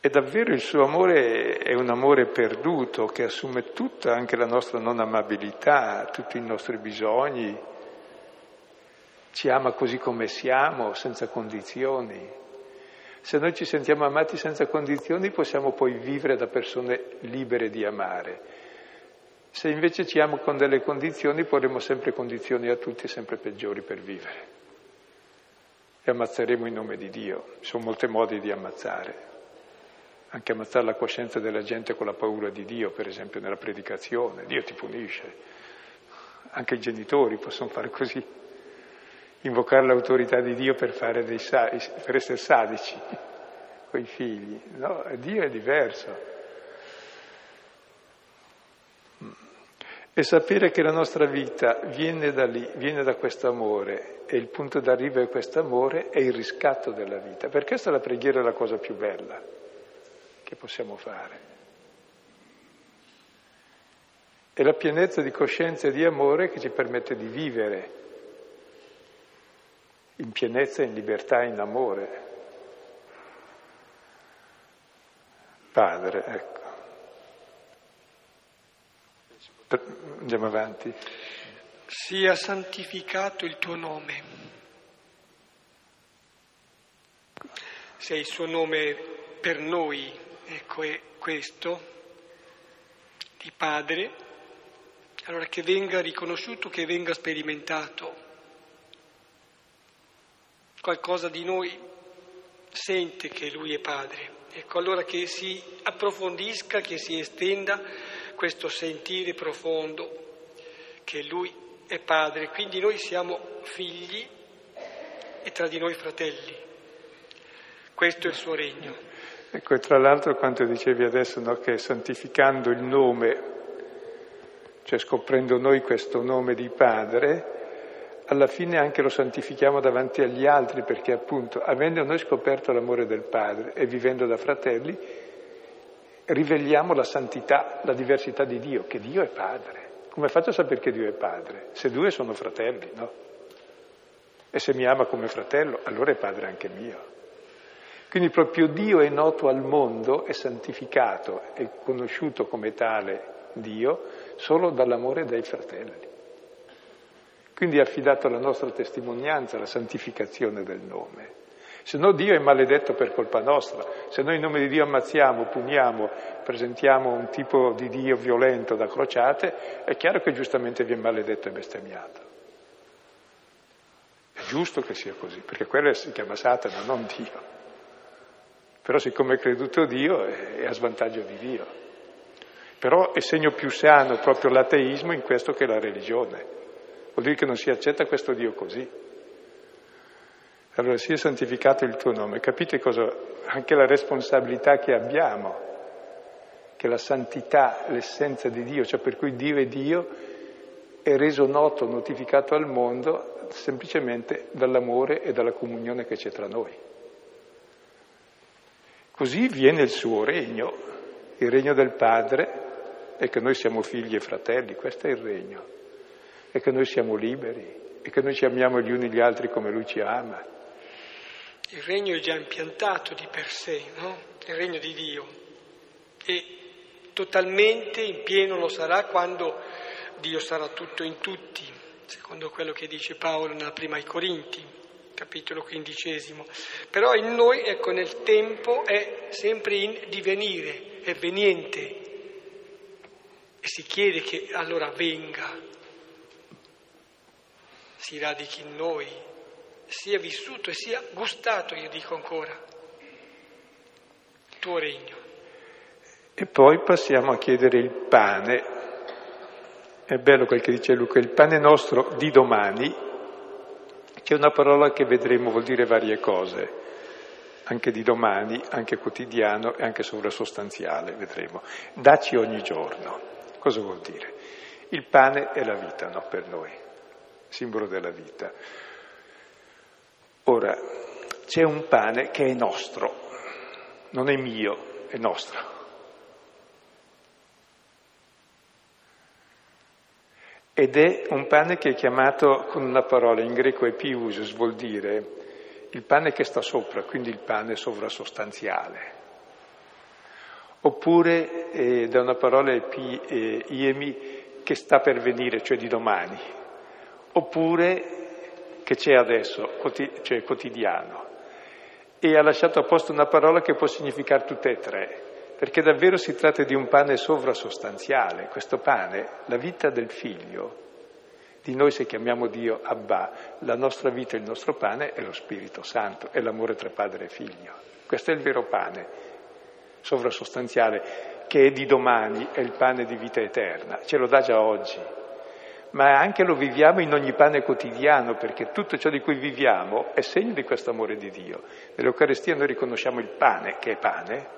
E davvero il suo amore è un amore perduto che assume tutta anche la nostra non amabilità, tutti i nostri bisogni, ci ama così come siamo, senza condizioni. Se noi ci sentiamo amati senza condizioni possiamo poi vivere da persone libere di amare. Se invece ci amo con delle condizioni, porremo sempre condizioni a tutti, sempre peggiori per vivere. E ammazzeremo in nome di Dio. Ci sono molti modi di ammazzare. Anche ammazzare la coscienza della gente con la paura di Dio, per esempio nella predicazione. Dio ti punisce. Anche i genitori possono fare così. Invocare l'autorità di Dio per fare per essere sadici con i figli. No, Dio è diverso. E sapere che la nostra vita viene da lì, viene da questo amore, e il punto d'arrivo è questo amore, è il riscatto della vita. Per questo la preghiera è la cosa più bella che possiamo fare. È la pienezza di coscienza e di amore che ci permette di vivere in pienezza, in libertà, in amore. Padre, ecco. Andiamo avanti. Sia santificato il tuo nome. Se il suo nome per noi, ecco, è questo, di Padre, allora che venga riconosciuto, che venga sperimentato. Qualcosa di noi sente che Lui è Padre. Ecco, allora che si approfondisca, che si estenda questo sentire profondo che Lui è Padre, quindi noi siamo figli e tra di noi fratelli. Questo è il suo regno. Ecco, e tra l'altro quanto dicevi adesso, no, che santificando il nome, cioè scoprendo noi questo nome di Padre, alla fine anche lo santifichiamo davanti agli altri, perché appunto, avendo noi scoperto l'amore del Padre e vivendo da fratelli, riveliamo la santità, la diversità di Dio, che Dio è Padre. Come faccio a sapere che Dio è Padre? Se due sono fratelli, no? E se mi ama come fratello, allora è Padre anche mio. Quindi proprio Dio è noto al mondo, è santificato, è conosciuto come tale Dio, solo dall'amore dei fratelli. Quindi è affidato alla nostra testimonianza, la santificazione del nome. Se no Dio è maledetto per colpa nostra, se noi in nome di Dio ammazziamo, puniamo, presentiamo un tipo di Dio violento da crociate, è chiaro che giustamente viene maledetto e bestemmiato. È giusto che sia così, perché quello si chiama Satana, non Dio. Però siccome è creduto Dio è a svantaggio di Dio. Però è segno più sano proprio l'ateismo in questo che la religione. Vuol dire che non si accetta questo Dio così. Allora sia santificato il tuo nome, capite cosa, anche la responsabilità che abbiamo, che la santità, l'essenza di Dio, cioè per cui Dio è Dio, è reso noto, notificato al mondo semplicemente dall'amore e dalla comunione che c'è tra noi. Così viene il suo regno, il regno del Padre, e che noi siamo figli e fratelli, questo è il regno, e che noi siamo liberi, e che noi ci amiamo gli uni gli altri come Lui ci ama. Il regno è già impiantato di per sé, no? Il regno di Dio. E totalmente in pieno lo sarà quando Dio sarà tutto in tutti, secondo quello che dice Paolo nella prima ai Corinti. capitolo 15. Però in noi, ecco, nel tempo è sempre in divenire, è veniente, e si chiede che allora venga, si radichi in noi, sia vissuto e sia gustato, io dico ancora, il tuo regno. E poi passiamo a chiedere il pane. È bello quel che dice Luca, il pane nostro di domani, che è una parola che vedremo vuol dire varie cose, anche di domani, anche quotidiano e anche sovrasostanziale, vedremo. Dacci ogni giorno. Cosa vuol dire? Il pane è la vita, no, per noi, simbolo della vita. Ora, c'è un pane che è nostro, non è mio, è nostro. Ed è un pane che è chiamato con una parola, in greco epiusis, vuol dire il pane che sta sopra, quindi il pane sovrasostanziale. Oppure, da una parola iemi, che sta per venire, cioè di domani. Oppure, che c'è adesso, cioè quotidiano. E ha lasciato apposta una parola che può significare tutte e tre. Perché davvero si tratta di un pane sovrasostanziale, questo pane, la vita del Figlio, di noi se chiamiamo Dio Abba, la nostra vita e il nostro pane è lo Spirito Santo, è l'amore tra padre e figlio. Questo è il vero pane sovrasostanziale, che è di domani, è il pane di vita eterna, ce lo dà già oggi, ma anche lo viviamo in ogni pane quotidiano, perché tutto ciò di cui viviamo è segno di questo amore di Dio. Nell'Eucaristia noi riconosciamo il pane, che è pane,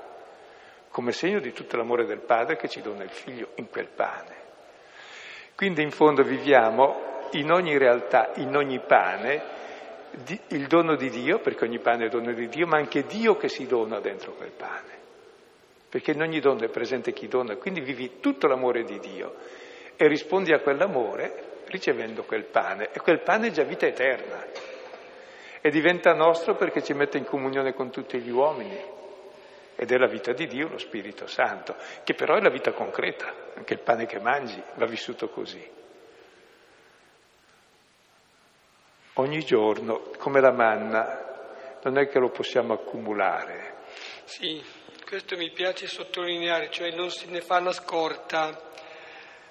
come segno di tutto l'amore del Padre che ci dona il Figlio in quel pane. Quindi in fondo viviamo in ogni realtà, in ogni pane, il dono di Dio, perché ogni pane è dono di Dio, ma anche Dio che si dona dentro quel pane, perché in ogni dono è presente chi dona, quindi vivi tutto l'amore di Dio e rispondi a quell'amore ricevendo quel pane, e quel pane è già vita eterna e diventa nostro perché ci mette in comunione con tutti gli uomini. Ed è la vita di Dio, lo Spirito Santo, che però è la vita concreta, anche il pane che mangi va vissuto così. Ogni giorno, come la manna, non è che lo possiamo accumulare. Sì, questo mi piace sottolineare, cioè non se ne fa una scorta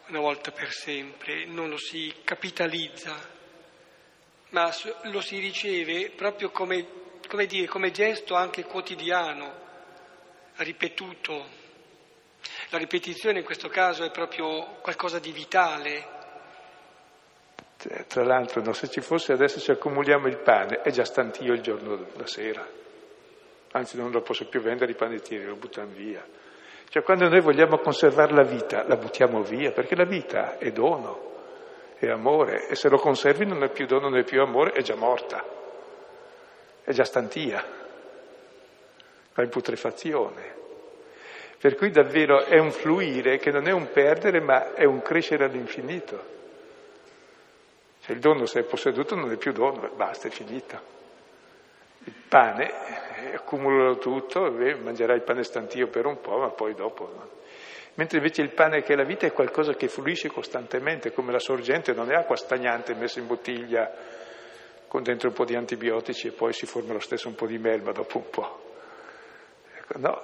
una volta per sempre, non lo si capitalizza, ma lo si riceve proprio come gesto anche quotidiano, ripetuto. La ripetizione in questo caso è proprio qualcosa di vitale. Tra l'altro, no, se ci fosse adesso ci accumuliamo il pane, è già stantio il giorno da sera, anzi non lo posso più vendere i panettieri, lo buttano via. Cioè quando noi vogliamo conservare la vita, la buttiamo via, perché la vita è dono, è amore, e se lo conservi non è più dono, non è più amore, è già morta, è già stantia. La imputrefazione, per cui davvero è un fluire che non è un perdere ma è un crescere all'infinito. Cioè il dono, se è posseduto, non è più dono, basta, è finito. Il pane, accumulalo tutto, mangerai il pane stantio per un po', ma poi dopo no. Mentre invece il pane che è la vita è qualcosa che fluisce costantemente, come la sorgente, non è acqua stagnante messa in bottiglia con dentro un po' di antibiotici e poi si forma lo stesso un po' di melma dopo un po'. No,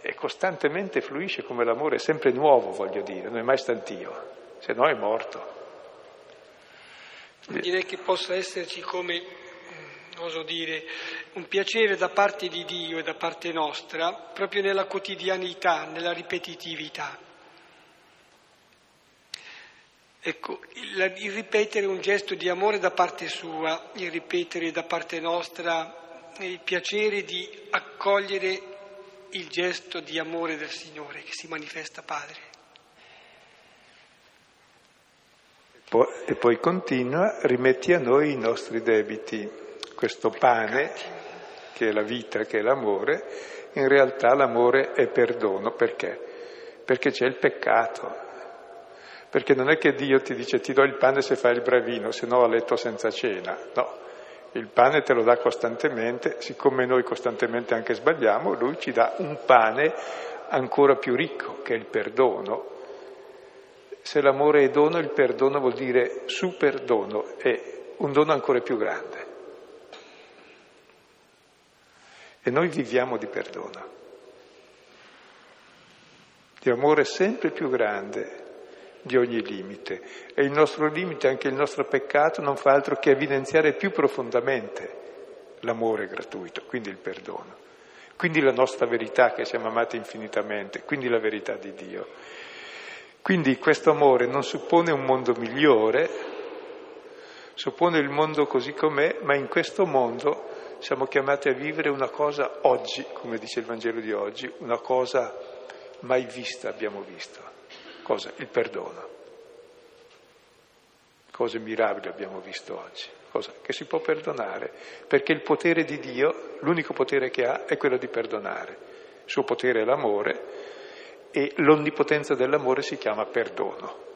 e costantemente fluisce come l'amore, è sempre nuovo, voglio dire, non è mai stantio, se no è morto. Direi che possa esserci, come oso dire, un piacere da parte di Dio e da parte nostra, proprio nella quotidianità, nella ripetitività. Ecco, il ripetere un gesto di amore da parte sua, il ripetere da parte nostra il piacere di accogliere il gesto di amore del Signore che si manifesta Padre. E poi continua, rimetti a noi i nostri debiti. Questo pane, che è la vita, che è l'amore, in realtà l'amore è perdono. Perché? Perché c'è il peccato. Perché non è che Dio ti dice ti do il pane se fai il bravino, se no a letto senza cena. No. Il pane te lo dà costantemente, siccome noi costantemente anche sbagliamo, lui ci dà un pane ancora più ricco, che è il perdono. Se l'amore è dono, il perdono vuol dire superdono, è un dono ancora più grande. E noi viviamo di perdono, di amore sempre più grande di ogni limite. E il nostro limite, anche il nostro peccato, non fa altro che evidenziare più profondamente l'amore gratuito, quindi il perdono, quindi la nostra verità, che siamo amati infinitamente, quindi la verità di Dio. Quindi questo amore non suppone un mondo migliore, suppone il mondo così com'è, ma in questo mondo siamo chiamati a vivere una cosa oggi, come dice il Vangelo di oggi, una cosa mai vista abbiamo visto. Cosa? Il perdono. Cose mirabili abbiamo visto oggi. Cosa? Che si può perdonare, perché il potere di Dio, l'unico potere che ha, è quello di perdonare. Il suo potere è l'amore, e l'onnipotenza dell'amore si chiama perdono.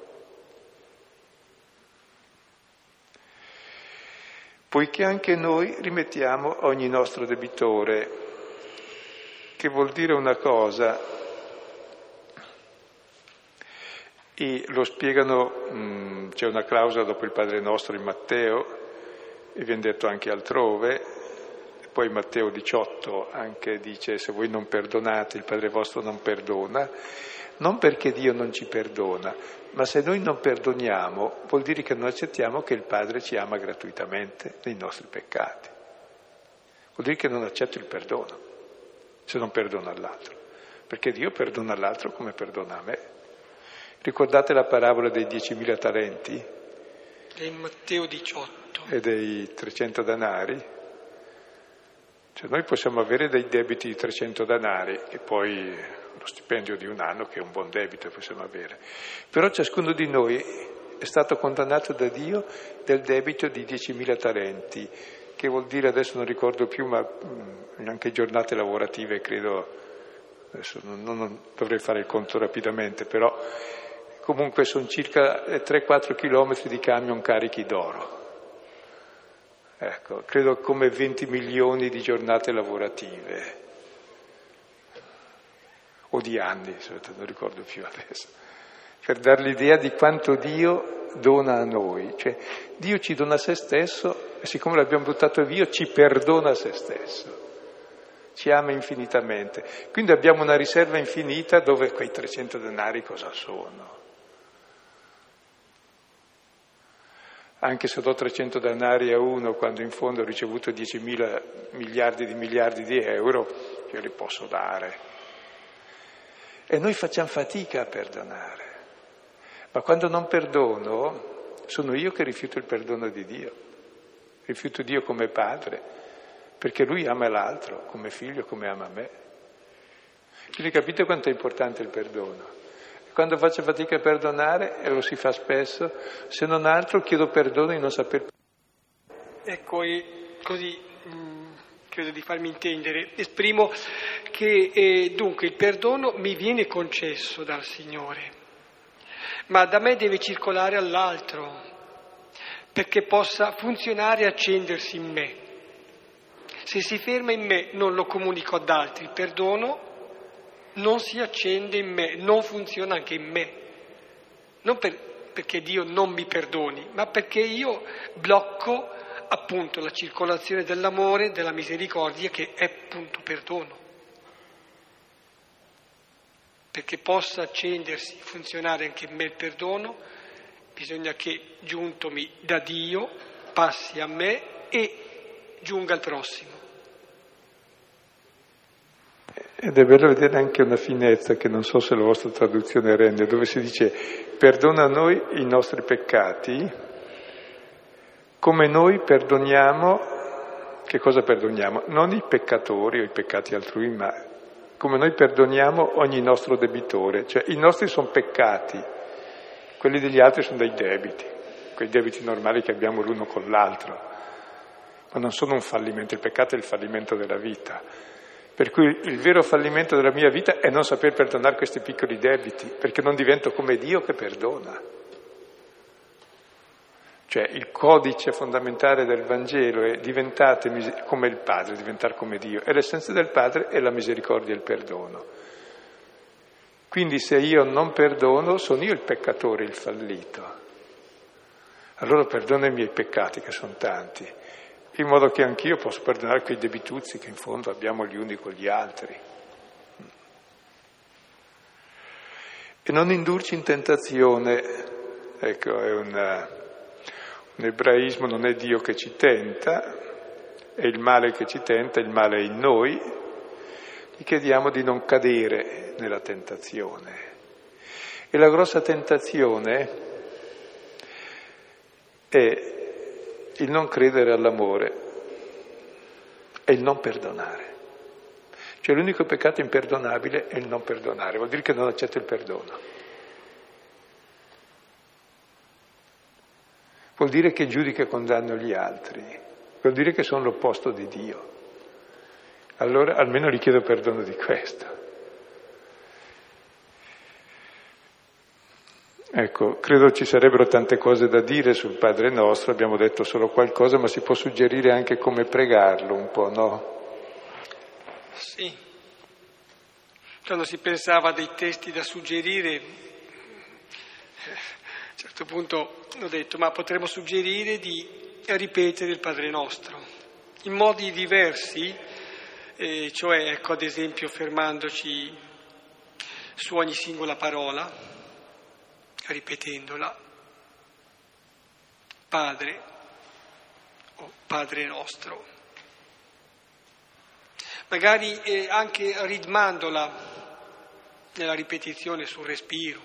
Poiché anche noi rimettiamo a ogni nostro debitore, che vuol dire una cosa, e lo spiegano, c'è una clausola dopo il Padre Nostro in Matteo, e viene detto anche altrove. Poi Matteo 18 anche dice: se voi non perdonate, il Padre vostro non perdona. Non perché Dio non ci perdona, ma se noi non perdoniamo vuol dire che non accettiamo che il Padre ci ama gratuitamente nei nostri peccati. Vuol dire che non accetto il perdono, se non perdono all'altro, perché Dio perdona all'altro come perdona a me. Ricordate la parabola dei 10.000 talenti? È in Matteo 18. E dei 300 denari? Cioè noi possiamo avere dei debiti di 300 denari, che poi lo stipendio di un anno, che è un buon debito, possiamo avere. Però ciascuno di noi è stato condannato da Dio del debito di 10.000 talenti, che vuol dire, adesso non ricordo più, ma anche giornate lavorative, credo, adesso non dovrei fare il conto rapidamente, però comunque sono circa 3-4 chilometri di camion carichi d'oro. Ecco, credo come 20 milioni di giornate lavorative, o di anni, non ricordo più adesso, per dare l'idea di quanto Dio dona a noi. Cioè, Dio ci dona a se stesso, e siccome l'abbiamo buttato via, ci perdona a se stesso. Ci ama infinitamente. Quindi abbiamo una riserva infinita, dove quei 300 denari cosa sono? Anche se do 300 denari a uno, quando in fondo ho ricevuto 10.000 miliardi di euro, io li posso dare. E noi facciamo fatica a perdonare. Ma quando non perdono, sono io che rifiuto il perdono di Dio. Rifiuto Dio come padre, perché lui ama l'altro come figlio, come ama me. Quindi capite quanto è importante il perdono? Quando faccio fatica a perdonare, e lo si fa spesso, se non altro chiedo perdono di non saper. Ecco, e così credo di farmi intendere. Esprimo che dunque il perdono mi viene concesso dal Signore, ma da me deve circolare all'altro, perché possa funzionare e accendersi in me. Se si ferma in me, non lo comunico ad altri, il perdono non si accende in me, non funziona anche in me, non perché Dio non mi perdoni, ma perché io blocco appunto la circolazione dell'amore, della misericordia, che è appunto perdono, perché possa accendersi, funzionare anche in me il perdono. Bisogna che, giuntomi da Dio, passi a me e giunga al prossimo. Ed è bello vedere anche una finezza, che non so se la vostra traduzione rende, dove si dice: perdona a noi i nostri peccati, come noi perdoniamo, che cosa perdoniamo? Non i peccatori o i peccati altrui, ma come noi perdoniamo ogni nostro debitore. Cioè i nostri sono peccati, quelli degli altri sono dei debiti, quei debiti normali che abbiamo l'uno con l'altro, ma non sono un fallimento. Il peccato è il fallimento della vita. Per cui il vero fallimento della mia vita è non saper perdonare questi piccoli debiti, perché non divento come Dio che perdona. Cioè il codice fondamentale del Vangelo è: diventate come il Padre, diventare come Dio. E l'essenza del Padre è la misericordia e il perdono. Quindi se io non perdono, sono io il peccatore, il fallito. Allora perdono i miei peccati, che sono tanti. in modo che anch'io posso perdonare quei debituzzi che in fondo abbiamo gli uni con gli altri. E non indurci in tentazione, ecco, è un ebraismo, non è Dio che ci tenta, è il male che ci tenta, il male è in noi. Gli chiediamo di non cadere nella tentazione. E la grossa tentazione è il non credere all'amore e il non perdonare. Cioè l'unico peccato imperdonabile è il non perdonare, vuol dire che non accetto il perdono. Vuol dire che giudico e condanno gli altri, vuol dire che sono l'opposto di Dio. Allora almeno gli chiedo perdono di questo. Ecco, credo ci sarebbero tante cose da dire sul Padre Nostro, abbiamo detto solo qualcosa, ma si può suggerire anche come pregarlo un po', no? Sì. Quando si pensava a dei testi da suggerire, a un certo punto ho detto, ma potremmo suggerire di ripetere il Padre Nostro in modi diversi, cioè, ecco, ad esempio, fermandoci su ogni singola parola, ripetendola, Padre o Padre nostro, magari anche ritmandola nella ripetizione sul respiro.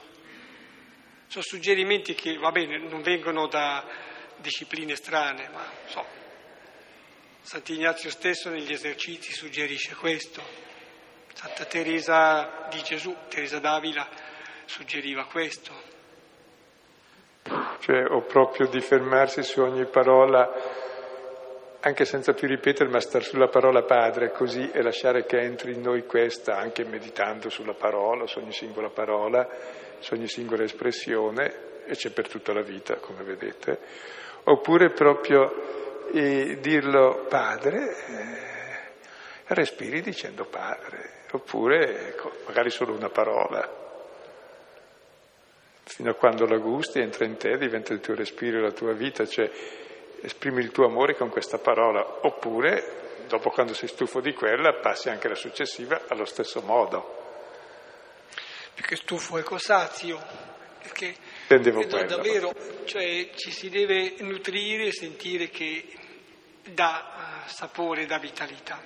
Sono suggerimenti che, va bene, non vengono da discipline strane, ma so, Sant'Ignazio stesso negli esercizi suggerisce questo, Santa Teresa di Gesù, Teresa d'Avila, suggeriva questo. Cioè, o proprio di fermarsi su ogni parola, anche senza più ripetere, ma star sulla parola Padre, così, e lasciare che entri in noi questa, anche meditando sulla parola, su ogni singola parola, su ogni singola espressione, e c'è per tutta la vita, come vedete. Oppure proprio dirlo Padre, respiri dicendo Padre, oppure, ecco, magari solo una parola. Fino a quando la gusti, entra in te, diventa il tuo respiro, la tua vita, cioè esprimi il tuo amore con questa parola, oppure, dopo quando sei stufo di quella, passi anche la successiva allo stesso modo. Più che stufo, ecco, sazio, perché davvero, cioè, ci si deve nutrire e sentire che dà sapore, dà vitalità.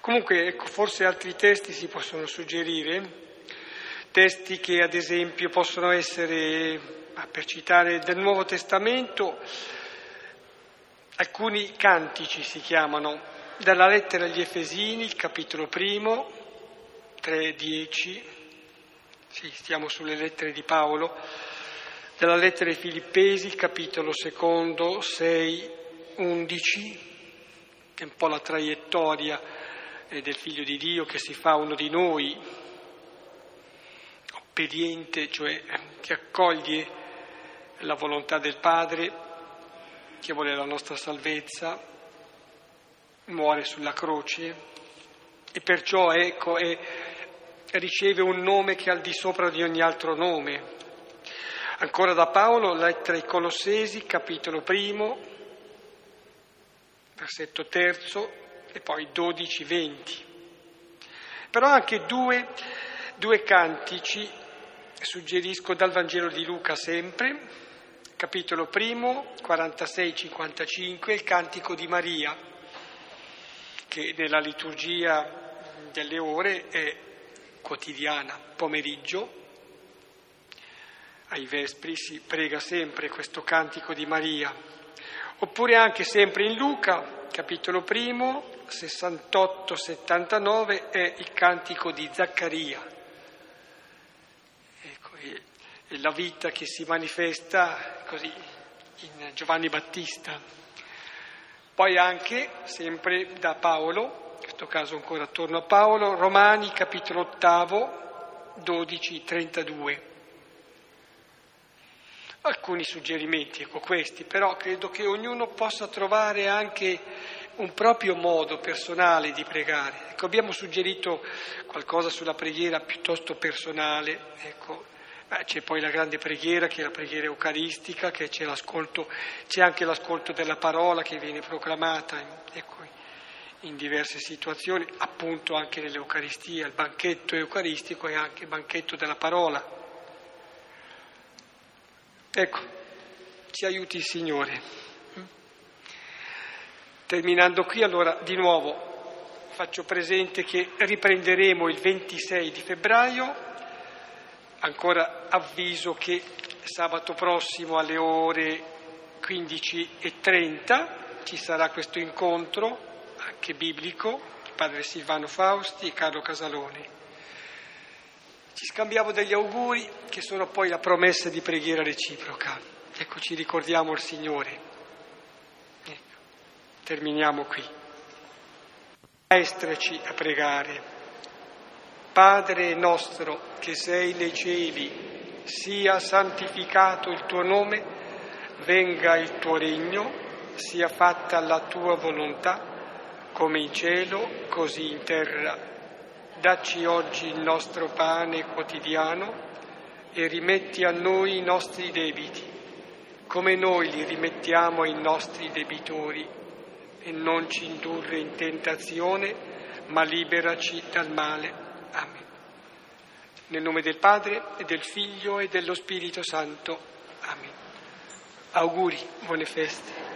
Comunque, ecco, forse altri testi si possono suggerire. Testi che ad esempio possono essere, per citare del Nuovo Testamento, alcuni cantici si chiamano, dalla lettera agli Efesini, capitolo primo, 3:10, sì, stiamo sulle lettere di Paolo, dalla lettera ai Filippesi, capitolo secondo, 6:11, che è un po' la traiettoria del Figlio di Dio che si fa uno di noi, obbediente, cioè che accoglie la volontà del Padre, che vuole la nostra salvezza, muore sulla croce e perciò, ecco, riceve un nome che è al di sopra di ogni altro nome. Ancora da Paolo, lettera ai Colossesi, capitolo primo, versetto terzo e poi 12-20. Però anche due cantici suggerisco dal Vangelo di Luca sempre, capitolo primo, 46-55, il cantico di Maria, che nella liturgia delle ore è quotidiana, pomeriggio, ai vespri si prega sempre questo cantico di Maria. Oppure anche sempre in Luca, capitolo primo, 68-79, è il cantico di Zaccaria. E la vita che si manifesta così in Giovanni Battista. Poi anche, sempre da Paolo, in questo caso ancora attorno a Paolo, Romani, capitolo ottavo, 12-32. Alcuni suggerimenti, ecco questi, però credo che ognuno possa trovare anche un proprio modo personale di pregare. Ecco, abbiamo suggerito qualcosa sulla preghiera piuttosto personale, ecco, C'è poi la grande preghiera, che è la preghiera eucaristica, che c'è l'ascolto, c'è anche l'ascolto della parola che viene proclamata in diverse situazioni, appunto anche nell'Eucaristia, il banchetto eucaristico e anche il banchetto della parola. Ecco, ci aiuti il Signore. Terminando qui, allora, di nuovo faccio presente che riprenderemo il 26 di febbraio, ancora avviso che sabato prossimo alle ore 15:30 ci sarà questo incontro, anche biblico, il padre Silvano Fausti e Carlo Casalone. Ci scambiamo degli auguri che sono poi la promessa di preghiera reciproca. Ecco, ci ricordiamo il Signore. Ecco, terminiamo qui. Maestraci a pregare. Padre nostro che sei nei cieli, sia santificato il tuo nome, venga il tuo regno, sia fatta la tua volontà, come in cielo, così in terra. Dacci oggi il nostro pane quotidiano e rimetti a noi i nostri debiti, come noi li rimettiamo ai nostri debitori, e non ci indurre in tentazione, ma liberaci dal male. Amen. Nel nome del Padre, e del Figlio, e dello Spirito Santo. Amen. Auguri, buone feste.